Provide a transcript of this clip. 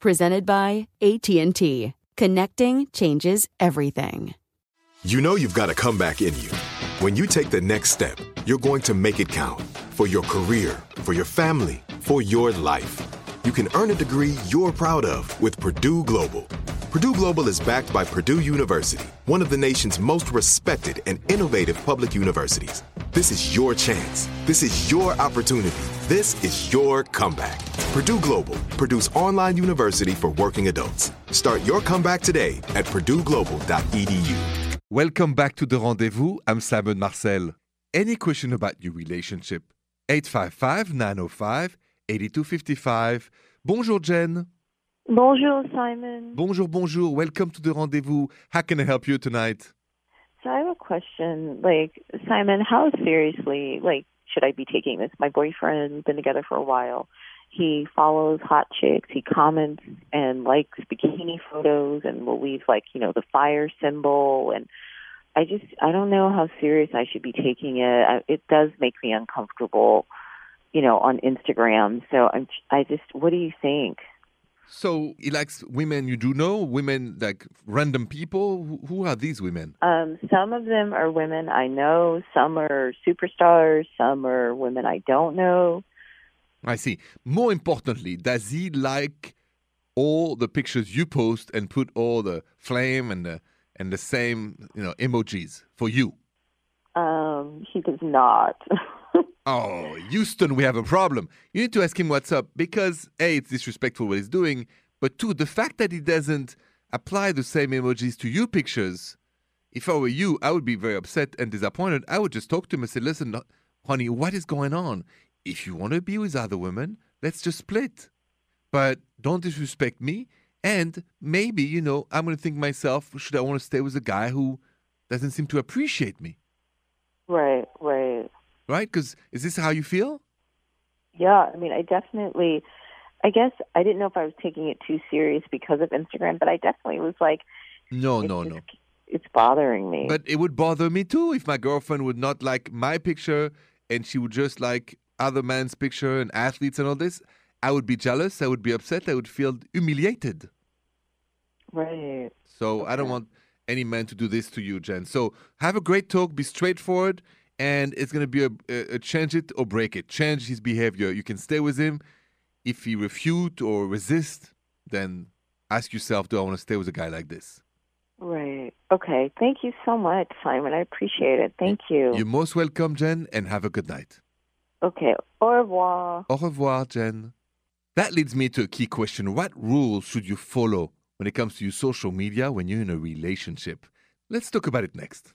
Presented by AT&T. Connecting changes everything. You know you've got a comeback in you. When you take the next step, you're going to make it count. For your career, for your family, for your life. You can earn a degree you're proud of with Purdue Global. Purdue Global is backed by Purdue University, one of the nation's most respected and innovative public universities. This is your chance. This is your opportunity. This is your comeback. Purdue Global, Purdue's online university for working adults. Start your comeback today at purdueglobal.edu. Welcome back to The Rendezvous. I'm Simon Marcel. Any question about your relationship? 855-905-8255. Bonjour, Jen. Bonjour, Simon. Bonjour, bonjour. Welcome to The Rendezvous. How can I help you tonight? So I have a question. Simon, how seriously, should I be taking this? My boyfriend, been together for a while. He follows hot chicks. He comments and likes bikini photos and will leave, the fire symbol. And I don't know how serious I should be taking it. It does make me uncomfortable, on Instagram. So what do you think? So he likes women you do know, women like random people. Who are these women? Some of them are women I know. Some are superstars. Some are women I don't know. I see. More importantly, does he like all the pictures you post and put all the flame and the same emojis for you? He does not. Oh, Houston, we have a problem. You need to ask him what's up because, A, it's disrespectful what he's doing, but 2, the fact that he doesn't apply the same emojis to your pictures, if I were you, I would be very upset and disappointed. I would just talk to him and say, listen, honey, what is going on? If you want to be with other women, let's just split. But don't disrespect me. And maybe, I'm going to think myself, should I want to stay with a guy who doesn't seem to appreciate me? Right. Right? Because is this how you feel? Yeah. I guess I didn't know if I was taking it too serious because of Instagram, but I definitely was like... No. It's bothering me. But it would bother me too if my girlfriend would not like my picture and she would just like other man's picture and athletes and all this. I would be jealous. I would be upset. I would feel humiliated. Right. So okay. I don't want any man to do this to you, Jen. So have a great talk. Be straightforward. And it's going to be a change it or break it. Change his behavior. You can stay with him. If he refutes or resists, then ask yourself, do I want to stay with a guy like this? Right. Okay. Thank you so much, Simon. I appreciate it. Thank you. You're most welcome, Jen, and have a good night. Okay. Au revoir. Au revoir, Jen. That leads me to a key question. What rules should you follow when it comes to your social media when you're in a relationship? Let's talk about it next.